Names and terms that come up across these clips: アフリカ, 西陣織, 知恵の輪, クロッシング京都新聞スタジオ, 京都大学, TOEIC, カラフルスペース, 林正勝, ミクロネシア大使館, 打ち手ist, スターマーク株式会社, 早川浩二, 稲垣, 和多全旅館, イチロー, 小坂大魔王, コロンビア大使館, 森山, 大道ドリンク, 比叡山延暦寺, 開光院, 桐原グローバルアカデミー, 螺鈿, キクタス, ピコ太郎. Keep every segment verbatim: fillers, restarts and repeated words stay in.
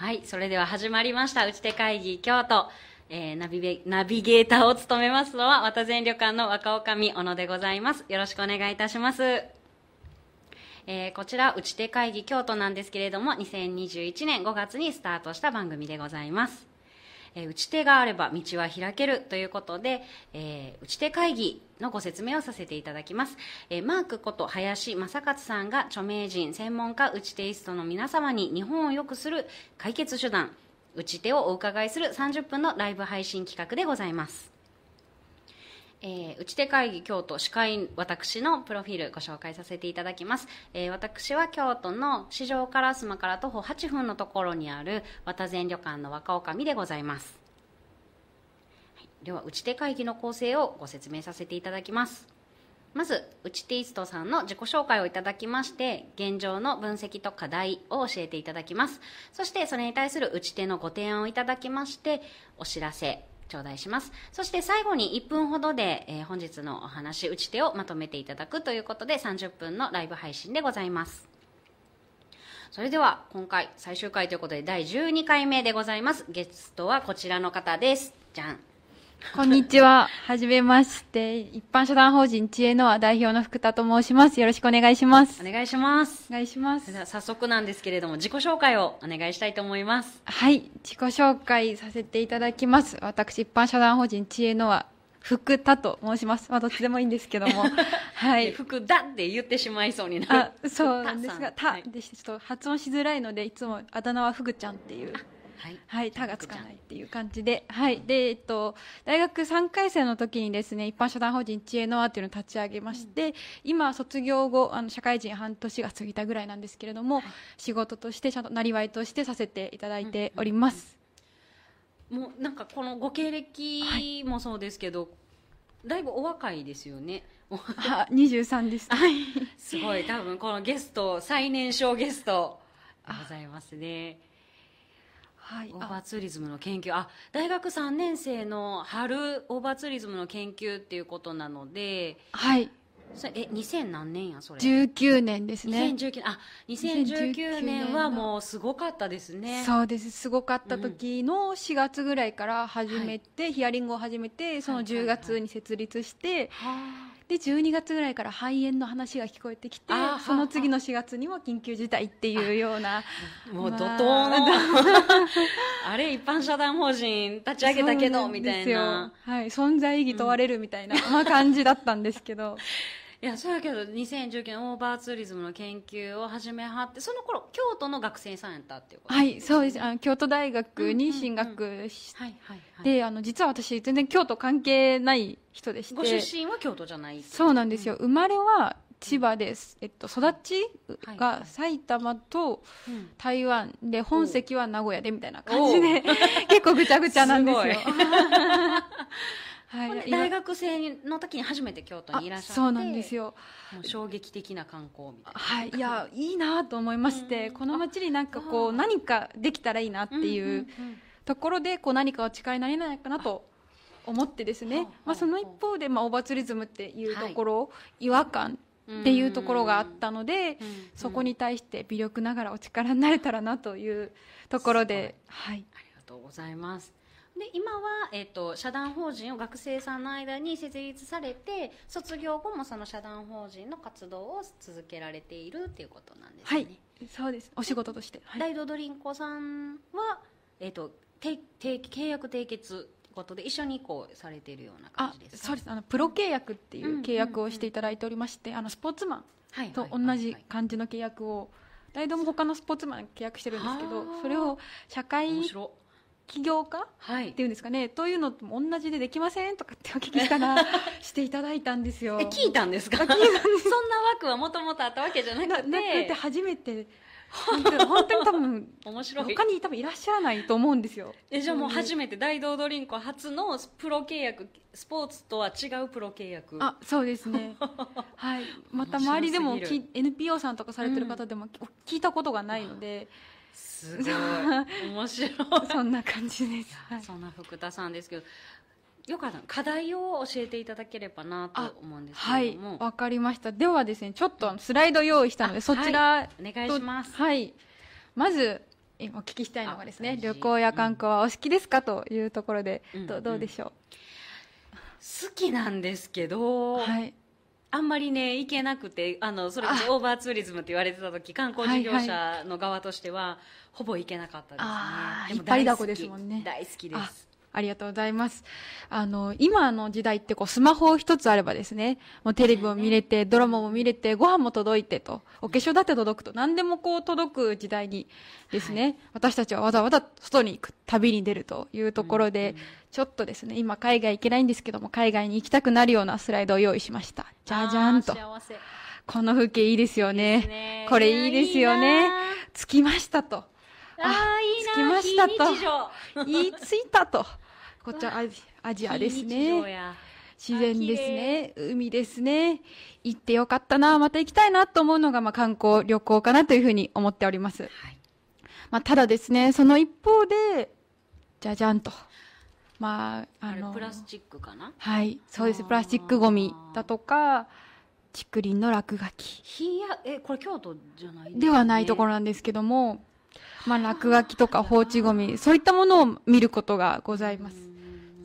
はい、それでは始まりました打ち手会議京都、えー、ナビベ、ナビゲーターを務めますのは和多全旅館の若女将小野でございます。よろしくお願いいたします。えー、こちら打ち手会議京都なんですけれども、にせんにじゅういちねんごがつにスタートした番組でございます。えー、打ち手があれば道は開けるということで、えー、打ち手会議のご説明をさせていただきます。えー、マークこと林正勝さんが著名人、専門家、打ち手イストの皆様に日本を良くする解決手段、打ち手をお伺いするさんじゅっぷんのライブ配信企画でございます。えー、打ち手会議京都司会、私のプロフィールご紹介させていただきます。えー、私は京都の四条烏丸から徒歩はちふんのところにある和多全旅館の若女将でございます。はい、では打ち手会議の構成をご説明させていただきます。まず打ち手イストさんの自己紹介をいただきまして、現状の分析と課題を教えていただきます。そしてそれに対する打ち手のご提案をいただきまして、お知らせ頂戴します。そして最後にいっぷんほどで、えー、本日のお話打ち手をまとめていただくということでさんじゅっぷんのライブ配信でございます。それでは今回最終回ということでだいじゅうにかいめでございます。ゲストはこちらの方です。じゃんこんにちははじめまして、一般社団法人知恵の輪代表の福田と申します。よろしくお願いします。お願いします。お願いします。早速なんですけれども、自己紹介をお願いしたいと思います。はい、自己紹介させていただきます。私、一般社団法人知恵の輪福田と申します。まあどっちでもいいんですけどもはい、福田って言ってしまいそうになる。そうなんですが、たでちょっと発音しづらいので、いつもあだ名はふぐちゃんっていう、はい、はい、たがつかないっていう感じで、はい、で、えっと、大学さんかいせいの時にですね、一般社団法人知恵の輪というのを立ち上げまして、うん、今卒業後、あの社会人半年が過ぎたぐらいなんですけれども、はい、仕事としてちゃんとなりわいとしてさせていただいております。うんうんうん、もうなんかこのご経歴もそうですけど、はい、だいぶお若いですよね。あ、にじゅうさんです、ね。はい、すごい、多分このゲスト最年少ゲストございますね。はい、オーバーツーリズムの研究、あ、大学さんねんせいの春、オーバーツーリズムの研究っていうことなので、はい、それえにせんなんねんやそれ。じゅうきゅうねんですね。にせんじゅうきゅうねん、あ、にせんじゅうきゅうねんはもうすごかったですね。そうです。すごかった時のしがつぐらいから始めて、うん、ヒアリングを始めて、そのじゅうがつに設立して、はいはいはい、でじゅうにがつぐらいから肺炎の話が聞こえてきて、その次のしがつにも緊急事態っていうような、もう怒涛のあれ一般社団法人立ち上げたけどみたいな、はい、存在意義問われるみたいな、うん、感じだったんですけどいや、そうやけどにせんじゅうきゅうねんオーバーツーリズムの研究を始めはって、その頃京都の学生さんやったっていうことですね。はい、そうです。あの京都大学に進学して、あの実は私全然京都関係ない人でして。ご出身は京都じゃない。そうなんですよ。うん、生まれは千葉です。えっと、育ちが埼玉と台湾で、本籍は名古屋でみたいな感じで結構ぐちゃぐちゃなんですよ。はい、大学生の時に初めて京都にいらっしゃって。そうなんですよ。もう衝撃的な観光みたいな。はい、いや、いいなと思いまして、うん、この街になんかこう何かできたらいいなっていうところで、こう何かお力になれないかなと思ってですね、まあ、その一方で、まあ、オーバーツーリズムっていうところ、はい、違和感っていうところがあったので、うんうん、そこに対して微力ながらお力になれたらなというところで、はい、ありがとうございます。で今は、えーと、社団法人を学生さんの間に設立されて、卒業後もその社団法人の活動を続けられているっていうことなんですね。はい、そうです。お仕事として。大道ドリンコさんは、えーと、てて契約締結ということで一緒に移行されているような感じですか。あ、そうです。あのプロ契約っていう契約をしていただいておりまして、あのスポーツマンと同じ感じの契約を、大道も他のスポーツマン契約してるんですけど、それを社会起業家、はい、っていうんですかね、というのと同じでできませんとかってお聞きしたらしていただいたんですよ。え、聞いたんですか。聞いたんです。そんな枠はもともとあったわけじゃなくて、だって初めて本当に、 本当に多分面白い、他に多分いらっしゃらないと思うんですよ。え、じゃあもう初めて大道ドリンコ初のプロ契約、スポーツとは違うプロ契約。あ、そうですねはい、また周りでも エヌピーオー さんとかされてる方でも聞いたことがないので、うん、すごい面白いそんな感じです。はい、そんな福田さんですけど、よかったら課題を教えていただければなと思うんですけれども。はい、わかりました。ではですね、ちょっとスライド用意したので、そちら、はい、お願いします。はい、まずお聞きしたいのがですね、旅行や観光はお好きですかというところで、うん、ど, どうでしょう、うん、好きなんですけど、はい、あんまりね行けなくて、あのそれこそオーバーツーリズムって言われてた時、観光事業者の側としては、はいはい、ほぼ行けなかったですね。あでも大好きですもんね。大好きです。ありがとうございます。あの今の時代ってこうスマホ一つあればですね、もうテレビも見れて、ドラマも見れて、ご飯も届いてと、お化粧だって届くと、何でもこう届く時代にですね、はい、私たちはわざわざ外に行く、旅に出るというところで、うんうん、ちょっとですね今海外行けないんですけども、海外に行きたくなるようなスライドを用意しました。じゃじゃんと、この風景いいですよ ね, いいですね、これいいですよね、着きましたと、ああいいな、着きましたと、いい着いたと、こっちはア ジ, アジアですね、自然ですね、海ですね、行ってよかったな、また行きたいなと思うのが、まあ、観光旅行かなというふうに思っております、はい。まあ、ただですね、その一方でじゃじゃんと、まあ、あのあれプラスチックかな、はい、そうです、プラスチックごみだとか竹林の落書き、ひやえこれ京都じゃない、ね、ではないところなんですけども、まあ、落書きとか放置ごみ、そういったものを見ることがございます。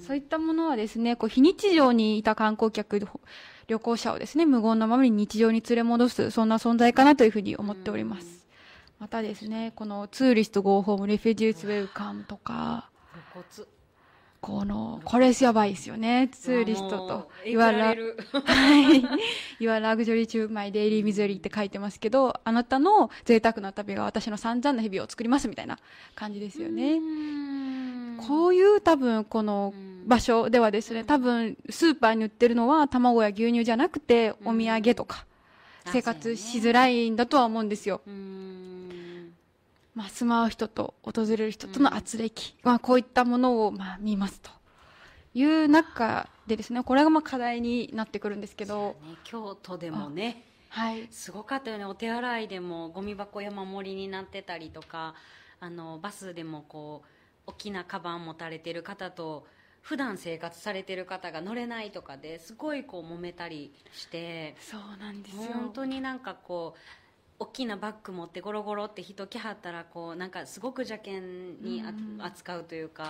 そういったものはですね、こう非日常にいた観光客、旅行者をですね無言のままに日常に連れ戻す、そんな存在かなというふうに思っております。またですね、このツーリストゴーホーム、レフュジーズウェルカムとか、このこれやばいですよね、ツーリストと言われるYou are luxury to my daily misery って書いてますけど、あなたの贅沢な旅が私の散々な日々を作りますみたいな感じですよね。こういう多分この場所ではですね、多分スーパーに売ってるのは卵や牛乳じゃなくてお土産とか、生活しづらいんだとは思うんですよ。まあ、住まう人と訪れる人との圧力、うん、まあ、こういったものをまあ見ますという中でですね、これがまあ課題になってくるんですけど、ね、京都でもね、はい、すごかったよね。お手洗いでもゴミ箱山盛りになってたりとか、あのバスでもこう大きなカバン持たれてる方と普段生活されてる方が乗れないとかで、すごいこう揉めたりして、そうなんですよ、本当になんかこう大きなバッグ持ってゴロゴロって人来はったら、こうなんかすごく邪険に扱うというか、うん、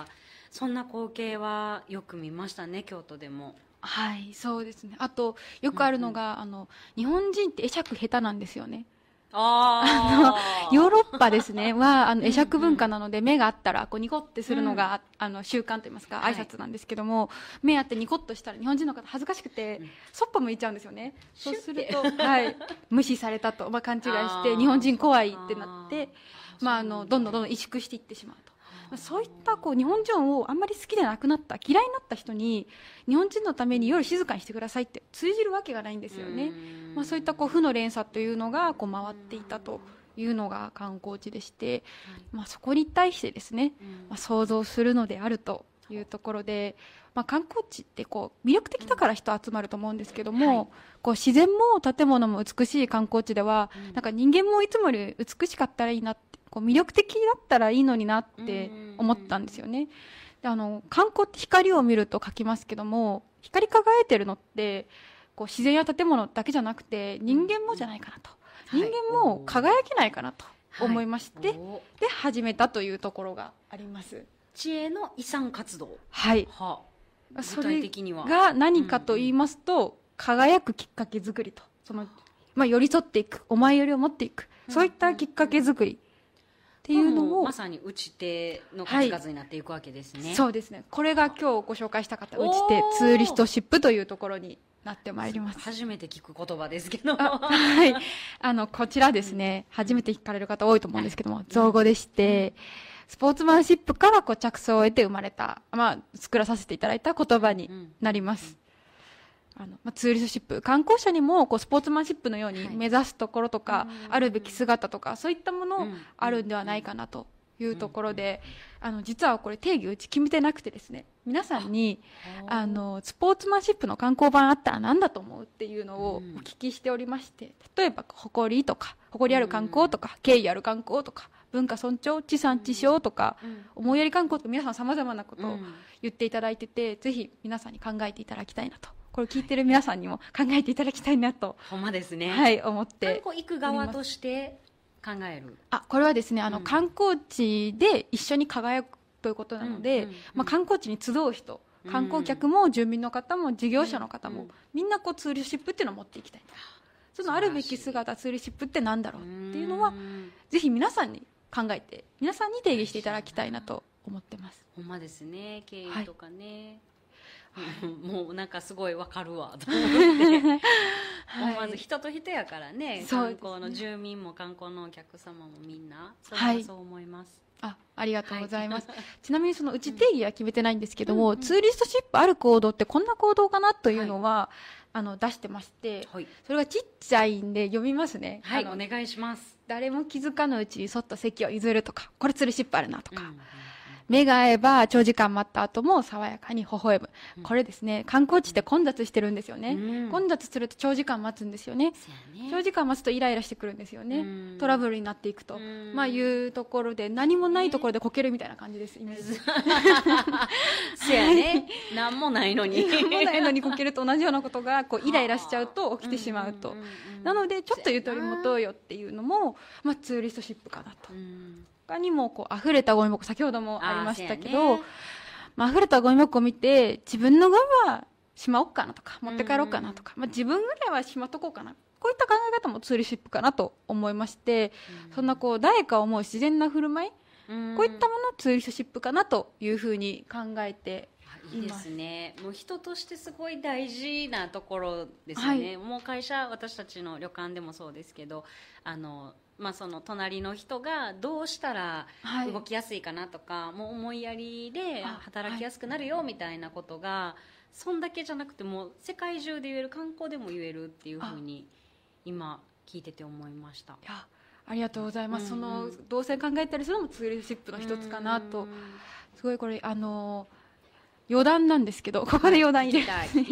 そんな光景はよく見ましたね、京都でも。はい、そうですね。あとよくあるのが、うんうん、あの日本人って会釈下手なんですよね。ああのヨーロッパですねはあの会釈文化なので、目があったらこうニコってするのが、うん、あの習慣といいますか挨拶なんですけども、はい、目あってニコっとしたら日本人の方恥ずかしくて、うん、そっぽ向いちゃうんですよね。そうすると、はい、無視されたと、まあ、勘違いして日本人怖いってなって、まあ、あのどんどんどんどん萎縮していってしまうと。そういったこう日本人をあんまり好きでなくなった、嫌いになった人に日本人のために夜静かにしてくださいって通じるわけがないんですよね。まあ、そういったこう負の連鎖というのがこう回っていたというのが観光地でして、まあ、そこに対してですね、まあ、想像するのであるというところで、まあ、観光地ってこう魅力的だから人集まると思うんですけども、うん、はい、こう自然も建物も美しい観光地では、うん、なんか人間もいつもより美しかったらいいなって、こう魅力的だったらいいのになって思ったんですよね。で、あの観光って光を見ると書きますけども、光り輝いてるのってこう自然や建物だけじゃなくて人間もじゃないかなと、うん、人間も輝けないかなと思いまして、はい、で始めたというところがあります。知恵の遺産活動、はい、はあ、具体的にはそれが何かと言いますと、うん、輝くきっかけ作りと、その、まあ、寄り添っていく、お前よりを持っていく、うん、そういったきっかけ作りっていうのを、まさに打ち手の数々になっていくわけですね、はい、そうですね。これが今日ご紹介したかった打ち手ツーリストシップというところになってまいります。初めて聞く言葉ですけど、はい、あのこちらですね、うん、初めて聞かれる方多いと思うんですけども、はい、造語でして、うん、スポーツマンシップからこう着想を得て生まれた、まあ、作らさせていただいた言葉になります、うんうん、あのまあ、ツーリストシップ、観光者にもこうスポーツマンシップのように目指すところとか、はい、あるべき姿とか、そういったものあるんではないかなというところで、あの実はこれ定義うち決めてなくてですね、皆さんにあのスポーツマンシップの観光版あったら何だと思うっていうのをお聞きしておりまして、例えば誇りとか、誇りある観光とか、敬意ある観光とか、文化尊重、地産地消とか、思いやり観光とか、皆さんさまざまなことを言っていただいてて、ぜひ皆さんに考えていただきたいなと、これ聞いてる皆さんにも考えていただきたいなと、ほんまですね、はい、思って観光行く側として、考える。あ、これはですね、あの、うん、観光地で一緒に輝くということなので、うんうんうん、まあ、観光地に集う人、観光客も住民の方も事業者の方も、うんうん、みんなこうツーリシップっていうのを持っていきたい。そのあるべき姿、ツーリシップってなんだろうっていうのは、ぜひ皆さんに考えて、皆さんに定義していただきたいなと思ってます。ほんまですね、経営とかね、はい、もうなんかすごいわかるわと思ってはい、まず人と人やからね、観光の住民も観光のお客様もみんな、はい、そう思います。あ、ありがとうございます、はい、ちなみにそのうち定義は決めてないんですけども、うんうんうん、ツーリストシップある行動ってこんな行動かなというのは、はい、あの出してまして、はい、それがちっちゃいんで読みますね。はい、お願いします。誰も気づかぬうちにそっと席を譲るとか、これツーリシップあるなとか、うんうん、目が合えば長時間待った後も爽やかに微笑む、うん、これですね。観光地って混雑してるんですよね、うん、混雑すると長時間待つんですよ ね, ね長時間待つとイライラしてくるんですよね、うん、トラブルになっていくと、うん、まあいうところで何もないところでこけるみたいな感じです、イメージ。せやね、何もないのに何もないのにこけると同じようなことがこうイライラしちゃうと起きてしまうと、うんうんうん、なのでちょっとゆとり持とうよっていうのも、まあ、ツーリストシップかなと、うん、他にもこう溢れたゴミ箱、先ほどもありましたけど、あ、ね、まあ溢れたゴミ箱を見て自分のゴミはしまおうかなとか持って帰ろうかなとか、まあ、自分ぐらいはしまっとこうかな、こういった考え方もツーリシップかなと思いまして、そんなこう誰かを思う自然な振る舞い、こういったものをツーリシップかなというふうに考えていいですね。もう人としてすごい大事なところですよね、はい、もう会社、私たちの旅館でもそうですけど、あのまあ、その隣の人がどうしたら動きやすいかなとか、はい、もう思いやりで働きやすくなるよみたいなことが、はい、そんだけじゃなくてもう世界中で言える、観光でも言えるっていうふうに今聞いてて思いました。いや、ありがとうございます、うんうん、その動線考えたりするのもツーリシップの一つかなと、うんうん、すごいこれあの余談なんですけど、ここで余談入れますね。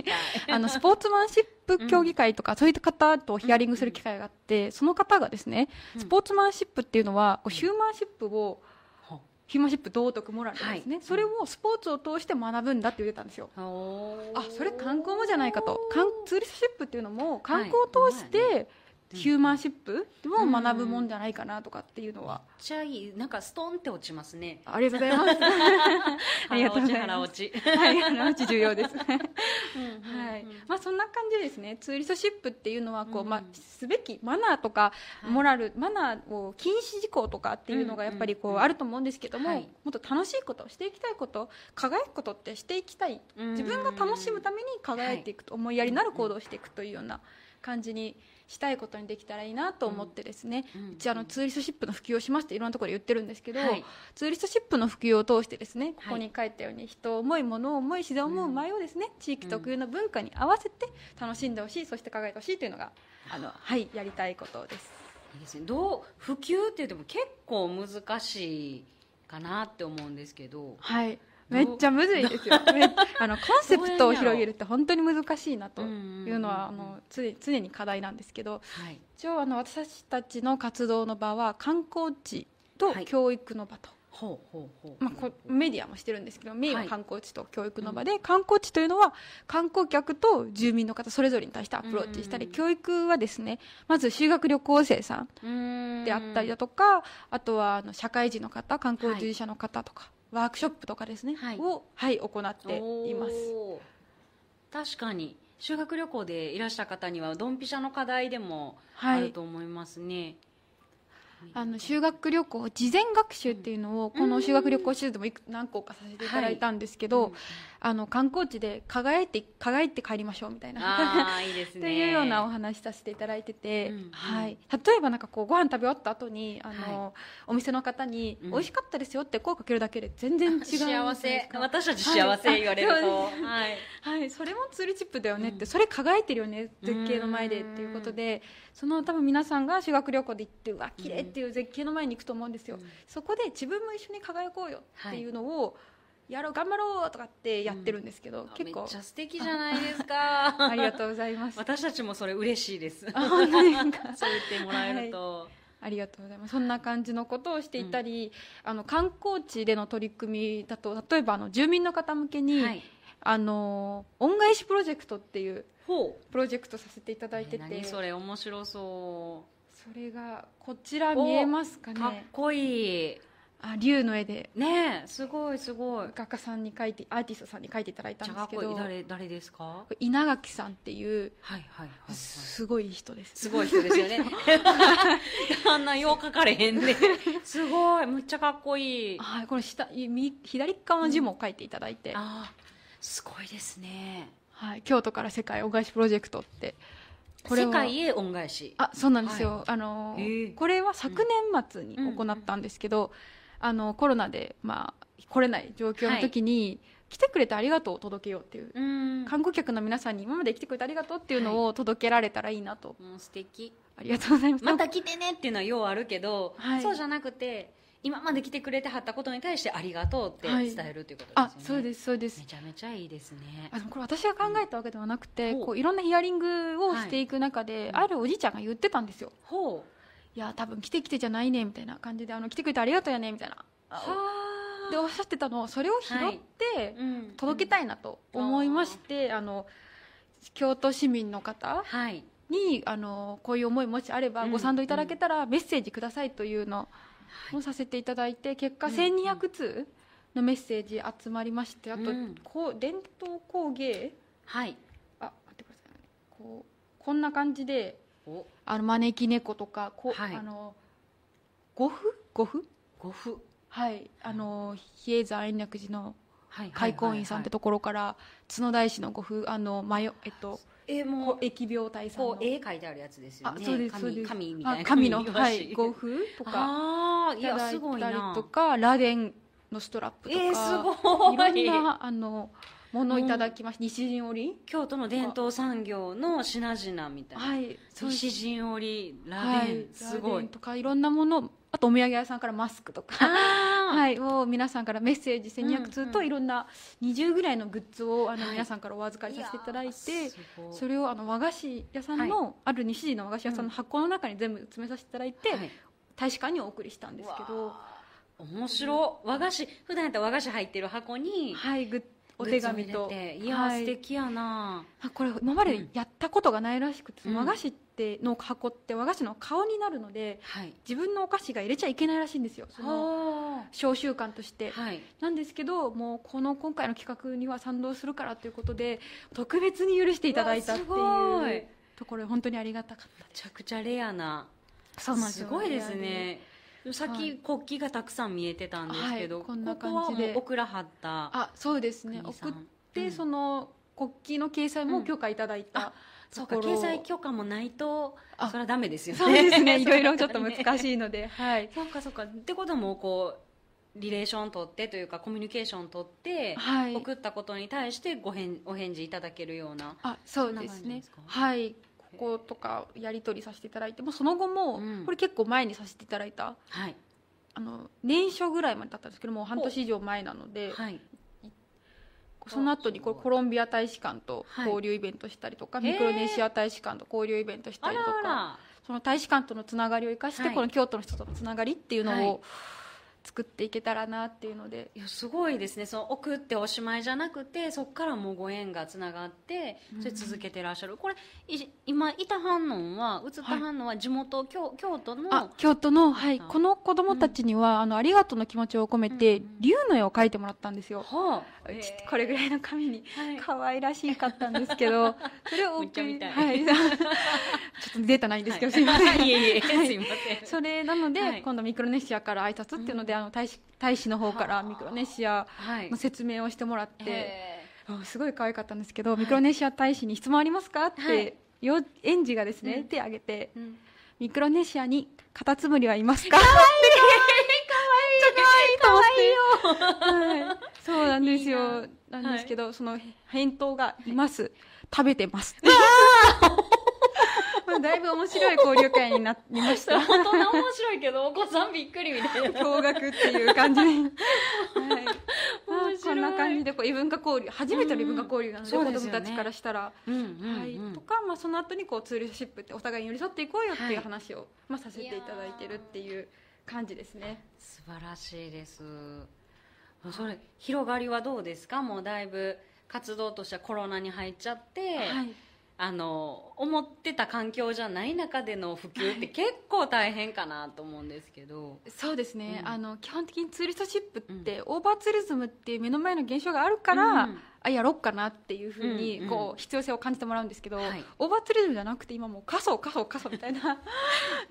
あのスポーツマンシップ協議会とか、うん、そういった方とヒアリングする機会があって、その方がですね、うん、スポーツマンシップっていうのは、こうヒューマンシップを、うん、ヒューマンシップ道徳モラルですね、はい、それをスポーツを通して学ぶんだって言ってたんですよ。あ、それ観光もじゃないかと、ツーリストシップっていうのも観光を通して、はい、ヒューマンシップも学ぶもんじゃないかなとかっていうのは、めっちゃいい、なんかストンって落ちますね。ありがとうございますありがとうございます。腹落ち、はい、腹落ち重要ですうん、はい、まあ、そんな感じですね。ツーリストシップっていうのはこう、うん、まあ、すべきマナーとかモラル、はい、マナーを禁止事項とかっていうのがやっぱりこうあると思うんですけども、うんうんうん、もっと楽しいことしていきたいこと、輝くことってしていきたい、うん、自分が楽しむために輝いていくと、はい、思いやりのある行動をしていくというような感じにしたいことにできたらいいなと思ってですね、うんうん、うちあのツーリストシップの普及をしますっていろんなところで言ってるんですけど、はい、ツーリストシップの普及を通してですね、ここに書いたように人を思い、物を思い、自然を思う舞をですね、うん、地域特有の文化に合わせて楽しんでほしい、そして輝いてほしいというのが、あの、はい、やりたいことです。いいですね。どう普及ってでも結構難しいかなって思うんですけど、はい、めっちゃむずいですよあのコンセプトを広げるって本当に難しいなというのは、あの常に課題なんですけど、はい、一応あの私たちの活動の場は観光地と教育の場と、メディアもしてるんですけど、メインは観光地と教育の場で、はい、観光地というのは観光客と住民の方それぞれに対してアプローチしたり、教育はですね、まず修学旅行生さんであったりだとか、あとはあの社会人の方、観光従事者の方とか、はい、ワークショップとかですね、はい、を、はい、行っています。確かに修学旅行でいらした方にはドンピシャの課題でもあると思いますね、はい、あの修学旅行事前学習っていうのを、この修学旅行シリーズでもいく何個かさせていただいたんですけど、はい、あの観光地で輝いて輝いて帰りましょうみたいな、あー、いいですねというようなお話させていただいてて、うんうん、はい、例えばなんかこうご飯食べ終わった後にあの、はい、お店の方に美味しかったですよって声かけるだけで全然違う、幸せ、私たち幸せ言われると、はいはいはい、それもツーリシップだよねって、うん、それ輝いてるよね絶景の前でっていうことで、その多分皆さんが修学旅行で行ってうわ綺麗っていう絶景の前に行くと思うんですよ、うん、そこで自分も一緒に輝こうよっていうのを、はい、やろう頑張ろうとかってやってるんですけど、うん、結構めっちゃ素敵じゃないですか あ, ありがとうございます私たちもそれ嬉しいですそう言ってもらえると、はい、ありがとうございます。そんな感じのことをしていたり、うん、あの観光地での取り組みだと、例えばあの住民の方向けに、はい、あの恩返しプロジェクトっていうプロジェクトさせていただいてて、何それ面白そう。それがこちら見えますかね。かっこいい。あ、竜の絵でね、すごいすごい。画家さんに描いて、アーティストさんに描いていただいたんですけど、誰誰ですか？稲垣さんっていう、はいはいはい、すごい人です。すごい人ですよね。あんなよう描かれへんで、すごい、むっちゃかっこいい。はい、これ下右左側の字も描いていただいて、うん、あ、すごいですね。はい、京都から世界恩返しプロジェクトって。これ世界へ恩返し。あ、そうなんですよ。はい、あの、えー、これは昨年末に行ったんですけど。うんうんうん、あのコロナで、まあ、来れない状況の時に、はい、来てくれてありがとうを届けようっていう、うん、観光客の皆さんに今まで来てくれてありがとうっていうのを届けられたらいいなと、はい、もう素敵、ありがとうございます。また来てねっていうのはようあるけど、はい、そうじゃなくて今まで来てくれてはったことに対してありがとうって伝えるということですよね、はい、あ、そうですそうです。めちゃめちゃいいですね。あのこれ私が考えたわけではなくて、うん、こういろんなヒアリングをしていく中で、はい、あるおじいちゃんが言ってたんですよ。ほう、いや多分来て来てじゃないねみたいな感じで、あの来てくれてありがとうやねみたいなでおっしゃってたのを、それを拾って届けたいなと思いまして、はい、うん、あの京都市民の方に、あのこういう思いもしあればご賛同いただけたらメッセージくださいというのをさせていただいて、結果せんにひゃく通のメッセージ集まりまして、あとこう伝統工芸、はい、あ、待ってくださいね、こうこんな感じで。あの招き猫とか、こ、はい、あの呉服呉服呉服、はい、あの比叡山延暦寺の開光院さんってところから、はいはいはいはい、角田石の呉服、あの迷えっと、えー、もう疫病退散の絵描いてあるやつですよね。あ、そうですそうです。神みたいな、神の呉服、はい、とかあ、いや、すごいな。いただいたりとか、螺鈿のストラップとか、えー、すごい、いろんなあのものいただきました。西陣織、京都の伝統産業の品々みたいな、はい、西陣織、螺鈿、すごいとか、いろんなもの、あとお土産屋さんからマスクとか、はい、を皆さんからメッセージせんにひゃく通と、いろんなにじゅうぐらいのグッズをあの皆さんからお預かりさせていただいて、はい、それをあの和菓子屋さんの、はい、ある西陣の和菓子屋さんの箱の中に全部詰めさせていただいて、はい、大使館にお送りしたんですけど、面白い。和菓子、普段やったら和菓子入ってる箱に、はい、グッズ、お手紙と、いや、はい、素敵やな。これ今までやったことがないらしくて、うん、和菓子っての箱って和菓子の顔になるので、はい、自分のお菓子が入れちゃいけないらしいんですよ、その召集感として、はい、なんですけど、もうこの今回の企画には賛同するからということで特別に許していただいたっていうところ、本当にありがたかったです。めちゃくちゃレアな、そうなんですよ、すごいですね。さっき国旗がたくさん見えてたんですけど、はい、こんな感じで、ここはもう送らはった。あ、そうですね、送って、うん、その国旗の掲載も許可いただいた、うん、そうか、掲載許可もないとそれはダメですよね。そうですね、いろいろちょっと難しいので、はい、そうかそうか。ってこともこうリレーション取ってというか、コミュニケーション取って、はい、送ったことに対してご返お返事いただけるような。あ、そうですね、はい、こことかやり取りさせていただいて、もうその後も、うん、これ結構前にさせていただいた、はい、あの年初ぐらいまでだったんですけど、もう半年以上前なので、はい、その後にこれコロンビア大使館と交流イベントしたりとか、はい、ミクロネシア大使館と交流イベントしたりとか、あらら、その大使館とのつながりを生かして、はい、この京都の人とのつながりっていうのを作っていけたらなっていうので、いや、すごいですね。その送っておしまいじゃなくて、そこからもうご縁がつながってそれ続けてらっしゃる、うん、これい今いた反応は映った反応は地元、はい、京, 京都のあ京都の、はい、この子どもたちには、うん、あのありがとうの気持ちを込めて、うん、竜の絵を描いてもらったんですよ、はあ、えー、これぐらいの紙に可愛らしいかったんですけど、はい、それを送りたい、はい、ちょっとデータないんですけど、はい、すいません、いえいえ、はい、すいません。それなので、はい、今度ミクロネシアから挨拶っていうので、うん、あの大使、大使の方からミクロネシアの説明をしてもらって、はい、すごい可愛かったんですけど、はい、ミクロネシア大使に質問ありますかって、はい、園児がですね、うん、手を挙げて、うん、ミクロネシアにカタツムリはいますか？かわいい、かわいい、かわいい、かわいいよ、はい、そうなんですよ、いいな、なんですけど、はい、その返答がいます、はい、食べてますだいぶ面白い交流会になりました。大人面白いけどお子さんびっくりみたいな、驚愕っていう感じで、はい、面白い。こんな感じでこう異文化交流、初めての異文化交流なので、うん、子どもたちからしたら、うんうん、はい、とか、まあ、その後にこうツールシップってお互いに寄り添っていこうよっていう話を、はい、まあ、させていただいてるっていう感じですね。素晴らしいです。それ広がりはどうですか？もうだいぶ活動としてはコロナに入っちゃって。はい、あの思ってた環境じゃない中での普及って結構大変かなと思うんですけどそうですね、うん、あの基本的にツーリストシップって、うん、オーバーツーリズムっていう目の前の現象があるから、うん、あやろっかなっていうふうに、うん、こう必要性を感じてもらうんですけど、はい、オーバーツーリズムじゃなくて今もう過疎過疎過疎みたいな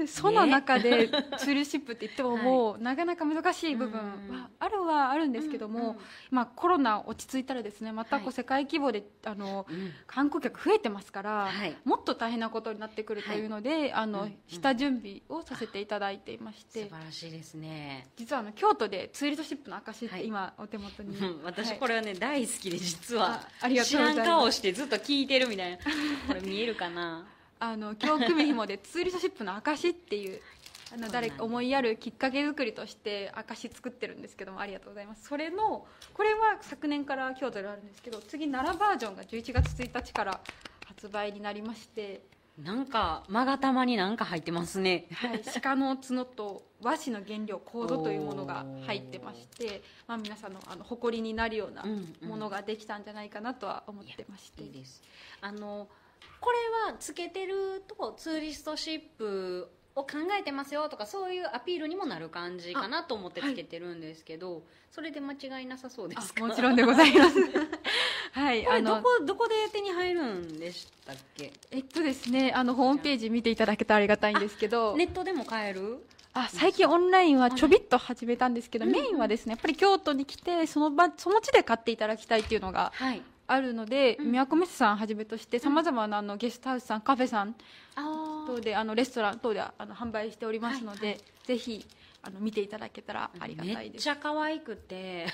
その中でツーリストシップって言ってももう、はい、なかなか難しい部分はあるはあるんですけども、うんうん、まあ、コロナ落ち着いたらですねまたこう世界規模であの、うん、観光客増えてますから、はい、もっと大変なことになってくるというので、はい、あの、うんうん、下準備をさせていただいていまして素晴らしいですね。実はあの京都でツーリストシップの証って今お手元に、はいうん、私これはね、はい、大好きで実はありがとうございます知らん顔してずっと聞いてるみたいなこれ見えるかなあの京久米紐でツーリストシップの証っていうあの誰か思いやるきっかけ作りとして証作ってるんですけどもありがとうございます。それのこれは昨年から京都であるんですけど次奈良バージョンがじゅういちがつついたちから発売になりましてなんかまがたまになんか入ってますね、はい、鹿の角と和紙の原料コードというものが入ってまして、まあ、皆さんのあの誇りになるようなものができたんじゃないかなとは思ってまして、うんうん、いや、いいです。あのこれはつけてるとツーリストシップを考えてますよとかそういうアピールにもなる感じかなと思ってつけてるんですけど、はい、それで間違いなさそうですか？もちろんでございますはい、これどこ、どこで手に入るんでしたっけ？えっとですね、あのホームページ見ていただけたらありがたいんですけどネットでも買える？あ、最近オンラインはちょびっと始めたんですけど、メインはですねやっぱり京都に来てその場その地で買っていただきたいっていうのが、はいあるので、うん、宮古メッセさんはじめとしてさまざまなあのゲストハウスさんカフェさん等であのレストラン等であの販売しておりますので、はいはい、ぜひあの見ていただけたらありがたいです。めっちゃ可愛くて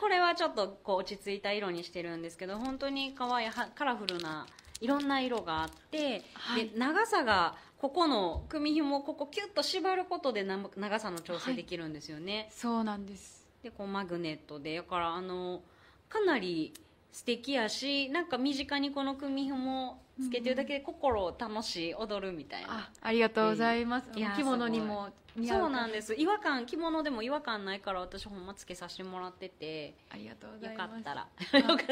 これはちょっとこう落ち着いた色にしてるんですけど本当に可愛いカラフルないろんな色があって、はい、で長さがここの組紐をここキュッと縛ることで長さの調整できるんですよね、はい、そうなんです。でこうマグネットでだからあのかなり素敵やしなんか身近にこの組紐つけてるだけで心を楽しい踊るみたいな、うん、あ, ありがとうございます、えー、着物にも似合う。そうなんです。違和感着物でも違和感ないから私ほんまつけさせてもらっててありがとうございます。よかったら、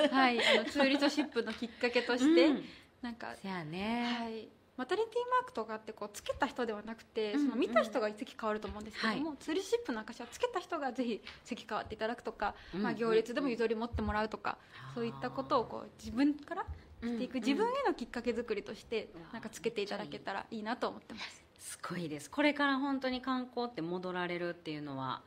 はい、あのツーリストシップのきっかけとして、うん、なんかせやね、はいマタニティマークとかってこうつけた人ではなくて、うんうん、その見た人が一席変わると思うんですけども、はい、ツーリストシップの証はつけた人がぜひ席変わっていただくとか、うんうんまあ、行列でも譲り持ってもらうとか、うんうん、そういったことをこう自分からしていく、うんうん、自分へのきっかけ作りとしてなんかつけていただけたらいいなと思ってます。すごいです。これから本当に観光って戻られるっていうのは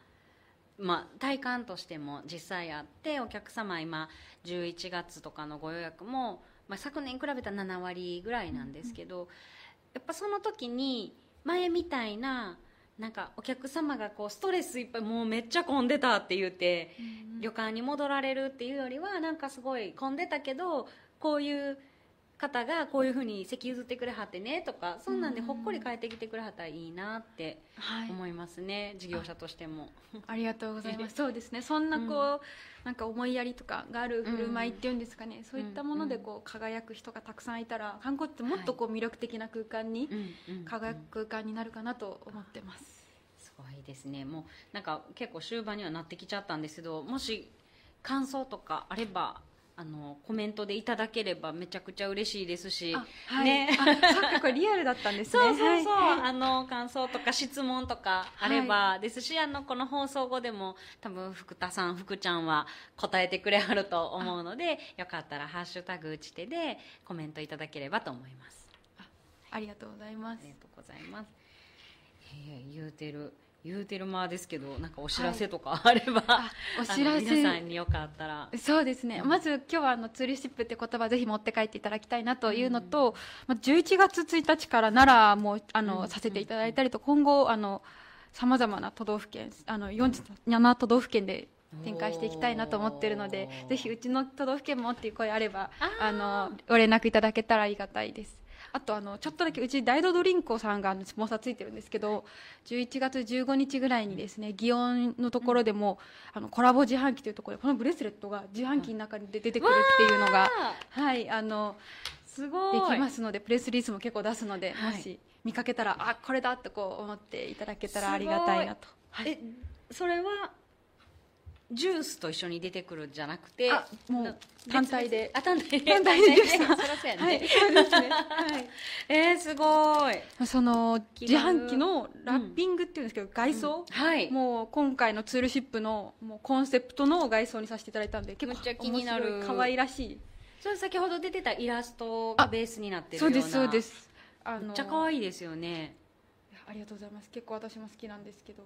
まあ、体感としても実際あってお客様今じゅういちがつとかのご予約も、まあ、昨年比べたらななわりぐらいなんですけど、うんうん、やっぱその時に前みたいななんかお客様がこうストレスいっぱいもうめっちゃ混んでたって言って、うんうん、旅館に戻られるっていうよりはなんかすごい混んでたけどこういう方がこういうふうに席譲ってくれはってねとかそんなんでほっこり帰ってきてくれはったらいいなって思いますね、はい、事業者としても あ, ありがとうございますそうですねそんなこう、うん、なんか思いやりとかがある振る舞いっていうんですかね、うん、そういったものでこう輝く人がたくさんいたら観光ってもっとこう魅力的な空間に、はい、輝く空間になるかなと思ってます、うんうんうん、すごいですね。もうなんか結構終盤にはなってきちゃったんですけどもし感想とかあればあのコメントでいただければめちゃくちゃ嬉しいですし、はいね、あそっかこれリアルだったんですねそうそうそう、はい、あの感想とか質問とかあればですし、はい、あのこの放送後でも多分福田さん福ちゃんは答えてくれはると思うのでよかったらハッシュタグ打ち手でコメントいただければと思います。 あ, ありがとうございます。ありがとうございます。言うてる言うてるまですけどなんかお知らせとかあれば、はい、お知らせ皆さんによかったらそうですね、うん、まず今日はあのツーリストシップって言葉ぜひ持って帰っていただきたいなというのと、うん、じゅういちがつついたちから奈良もあの、うん、させていただいたりと今後あの様々な都道府県あのよんじゅうななとどうふけんで展開していきたいなと思っているのでぜひうちの都道府県もっていう声あればああのご連絡いただけたらありがたいです。あとあのちょっとだけうち大道ドリンクさんがスポンサーついてるんですけどじゅういちがつじゅうごにちぐらいにですね祇園のところでもあのコラボ自販機というところでこのブレスレットが自販機の中に出てくるっていうのが、はい、あのすごいできますのでプレスリースも結構出すのでもし見かけたら、はい、あこれだとこう思っていただけたらありがたいなと、はい、えそれはジュースと一緒に出てくるんじゃなくて、もう単体で、あ、単体で、単体でジュース、そらそうやね。はい、そうですね。はい。えー、すごい。その自販機のラッピングっていうんですけど、外装、はい。もう今回のツールシップのもうコンセプトの外装にさせていただいたんで、結構気になる、可愛らしい。それ先ほど出てたイラストがベースになってるような。そうですそうです。めっちゃ可愛いですよね。ありがとうございます。結構私も好きなんですけど。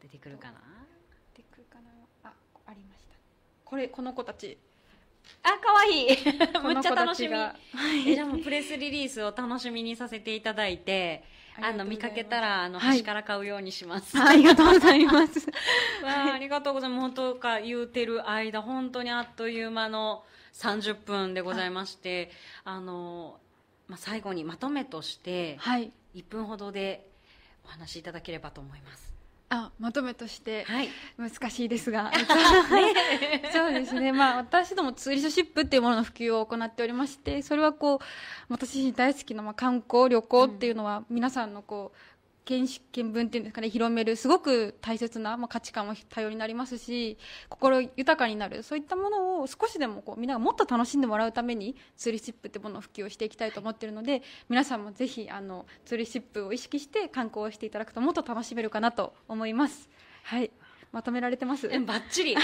出てくるかな。出てくるかな。ありました。これ、この子たち。あ、可愛い。めっちゃ楽しみ。え、じゃあもうプレスリリースを楽しみにさせていただいて、あの見かけたらあの端から買うようにします。ありがとうございます。わあ、ありがとうございます。本当か言うてる間、本当にあっという間のさんじゅっぷんでございまして、あのまあ最後にまとめとして、はい、いっぷんほどでお話しいただければと思います。あ、まとめとして難しいですが、はい、そうですね、まあ、私どもツーリストシップっていうものの普及を行っておりまして、それはこう私自身大好きな、まあ、観光旅行っていうのは、皆さんのこう見聞っていうんですかね、広めるすごく大切な、まあ、価値観も多様になりますし、心豊かになる、そういったものを少しでもこうみんながもっと楽しんでもらうためにツーリストシップっていうものを普及をしていきたいと思っているので、皆さんもぜひあのツーリストシップを意識して観光をしていただくと、もっと楽しめるかなと思います。はい、まとめられてます。え、バッチリ。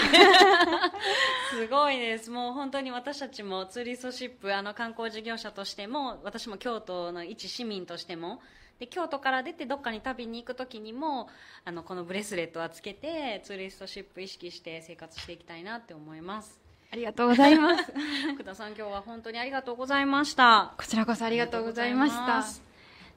すごいです。もう本当に私たちもツーリストシップ、あの観光事業者としても、私も京都の一市民としても、で京都から出てどっかに旅に行くときにも、あのこのブレスレットはつけてツーリストシップ意識して生活していきたいなって思います。ありがとうございます。福田さん、今日は本当にありがとうございました。こちらこそありがとうございました。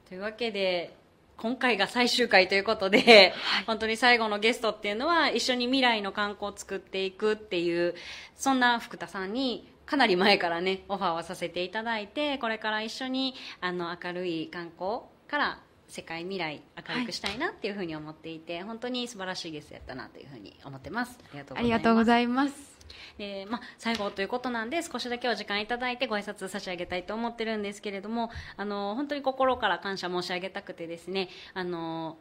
というわけで、今回が最終回ということで、はい、本当に最後のゲストっていうのは、一緒に未来の観光を作っていくっていう、そんな福田さんにかなり前からねオファーはさせていただいて、これから一緒にあの明るい観光から世界未来明るくしたいなっていうふうに思っていて、はい、本当に素晴らしいゲストやったなというふうに思ってます。ありがとうございます。えーまあ、最後ということなんで、少しだけお時間いただいてご挨拶差し上げたいと思ってるんですけれども、あの本当に心から感謝申し上げたくてですね、あの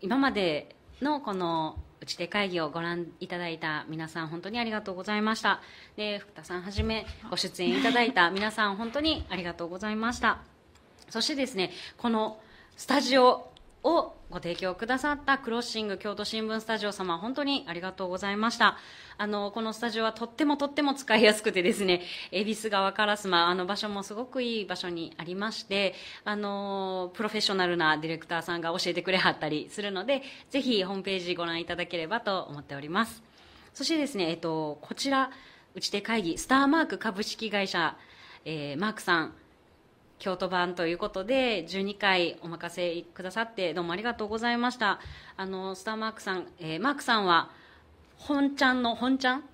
今までのこの打ち手会議をご覧いただいた皆さん、本当にありがとうございました。で、福田さんはじめご出演いただいた皆さん、本当にありがとうございました。そしてですね、このスタジオをご提供くださったクロッシング京都新聞スタジオ様、本当にありがとうございました。あのこのスタジオはとってもとっても使いやすくてですね、恵比寿川烏丸、あの場所もすごくいい場所にありまして、あのプロフェッショナルなディレクターさんが教えてくれはったりするので、ぜひホームページご覧いただければと思っております。そしてですね、えっと、こちら打ち手会議スターマーク株式会社、えー、マークさん京都版ということで、じゅうにかいお任せくださってどうもありがとうございました。あのスターマークさん、えー、マークさんは本ちゃんの本ちゃん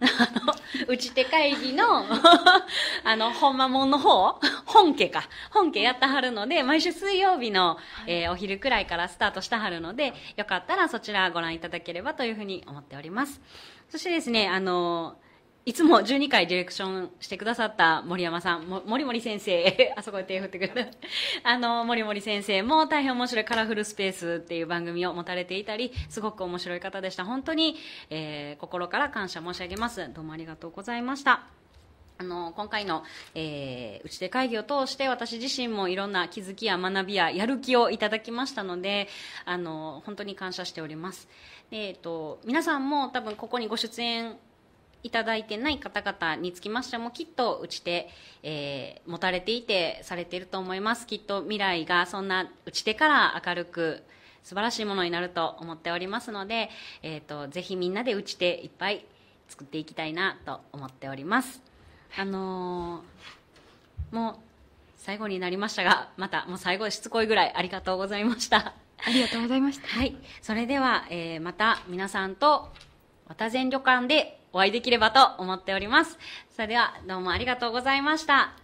打ち手会議のあの本間門の方本家か本家やったはるので、毎週水曜日の、えー、お昼くらいからスタートしたはるので、よかったらそちらご覧いただければというふうに思っております。そしてですね、あのいつもじゅうにかいディレクションしてくださった森山さん、も、森森先生、あそこで手振ってくれた。あの、森森先生も大変面白いカラフルスペースっていう番組を持たれていたり、すごく面白い方でした。本当に、えー、心から感謝申し上げます。どうもありがとうございました。あの、今回の、えー、打ち手会議を通して、私自身もいろんな気づきや学びややる気をいただきましたので、あの、本当に感謝しております。で、えっと、皆さんも多分ここにご出演、いただいてない方々につきましても、きっと打ち手、えー、持たれていてされていると思います。きっと未来がそんな打ち手から明るく素晴らしいものになると思っておりますので、えーと、ぜひみんなで打ち手いっぱい作っていきたいなと思っております。あのー、もう最後になりましたが、またもう最後しつこいぐらいありがとうございました。ありがとうございました。はい、それでは、えー、また皆さんとわたぜん旅館でお会いできればと思っております。それではどうもありがとうございました。